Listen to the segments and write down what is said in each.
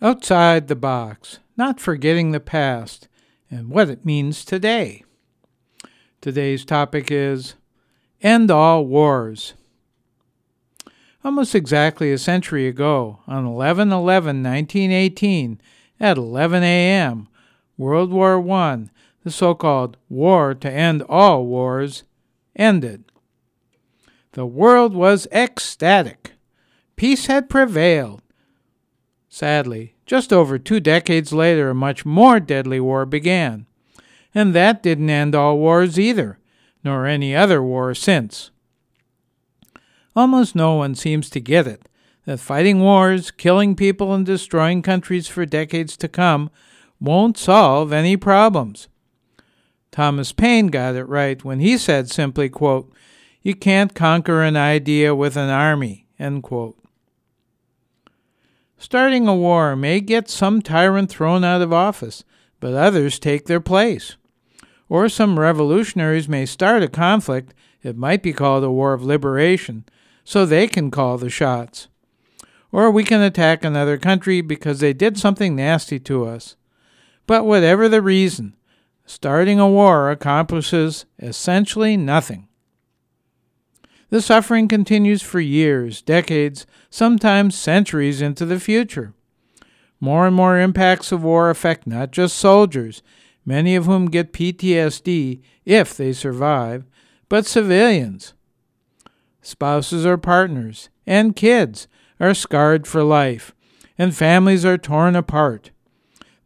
Outside the box, not forgetting the past and what it means today. Today's topic is End All Wars. Almost exactly a century ago, on 11/11/1918, at 11 a.m., World War I, the so-called War to End All Wars, ended. The world was ecstatic. Peace had prevailed. Sadly, just over 2 decades later, a much more deadly war began. And that didn't end all wars either, nor any other war since. Almost no one seems to get it, that fighting wars, killing people, and destroying countries for decades to come won't solve any problems. Thomas Paine got it right when he said simply, quote, "You can't conquer an idea with an army," end quote. Starting a war may get some tyrant thrown out of office, but others take their place. Or some revolutionaries may start a conflict, it might be called a war of liberation, so they can call the shots. Or we can attack another country because they did something nasty to us. But whatever the reason, starting a war accomplishes essentially nothing. The suffering continues for years, decades, sometimes centuries into the future. More and more impacts of war affect not just soldiers, many of whom get PTSD if they survive, but civilians. Spouses or partners and kids are scarred for life, and families are torn apart.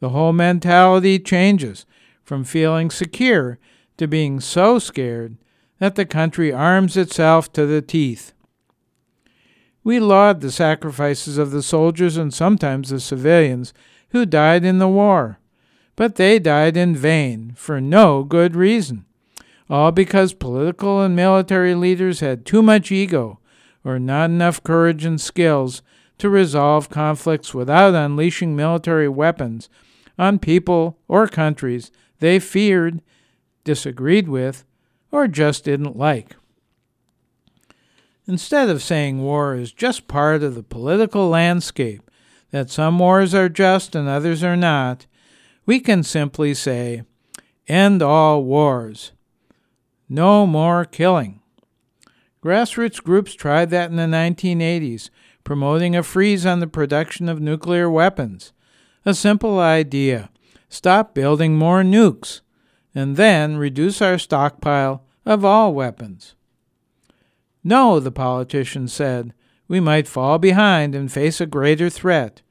The whole mentality changes from feeling secure to being so scared that the country arms itself to the teeth. We laud the sacrifices of the soldiers and sometimes the civilians who died in the war, but they died in vain for no good reason, all because political and military leaders had too much ego or not enough courage and skills to resolve conflicts without unleashing military weapons on people or countries they feared, disagreed with, or just didn't like. Instead of saying war is just part of the political landscape, that some wars are just and others are not, we can simply say, end all wars. No more killing. Grassroots groups tried that in the 1980s, promoting a freeze on the production of nuclear weapons. A simple idea, stop building more nukes, and then reduce our stockpile of all weapons. No, the politicians said, we might fall behind and face a greater threat.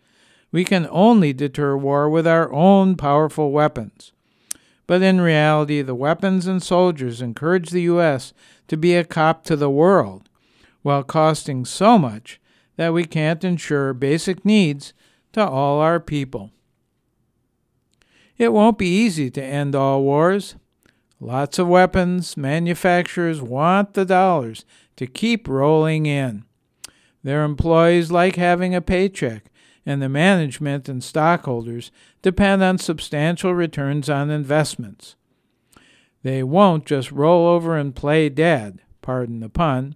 We can only deter war with our own powerful weapons. But in reality, the weapons and soldiers encourage the U.S. to be a cop to the world, while costing so much that we can't ensure basic needs to all our people. It won't be easy to end all wars. Lots of weapons manufacturers want the dollars to keep rolling in. Their employees like having a paycheck, and the management and stockholders depend on substantial returns on investments. They won't just roll over and play dead, pardon the pun.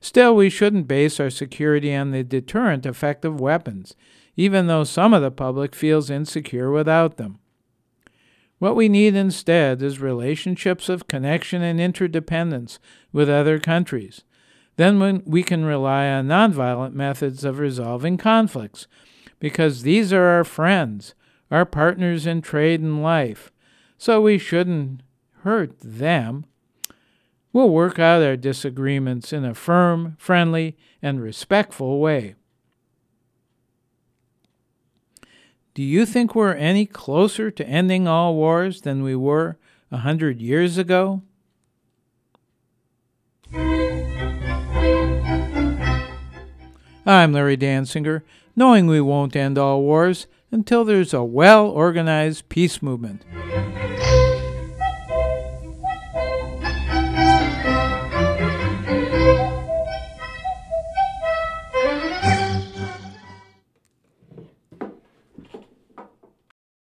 Still, we shouldn't base our security on the deterrent effect of weapons, even though some of the public feels insecure without them. What we need instead is relationships of connection and interdependence with other countries. Then we can rely on nonviolent methods of resolving conflicts, because these are our friends, our partners in trade and life, so we shouldn't hurt them. We'll work out our disagreements in a firm, friendly, and respectful way. Do you think we're any closer to ending all wars than we were 100 years ago? I'm Larry Danzinger, knowing we won't end all wars until there's a well-organized peace movement.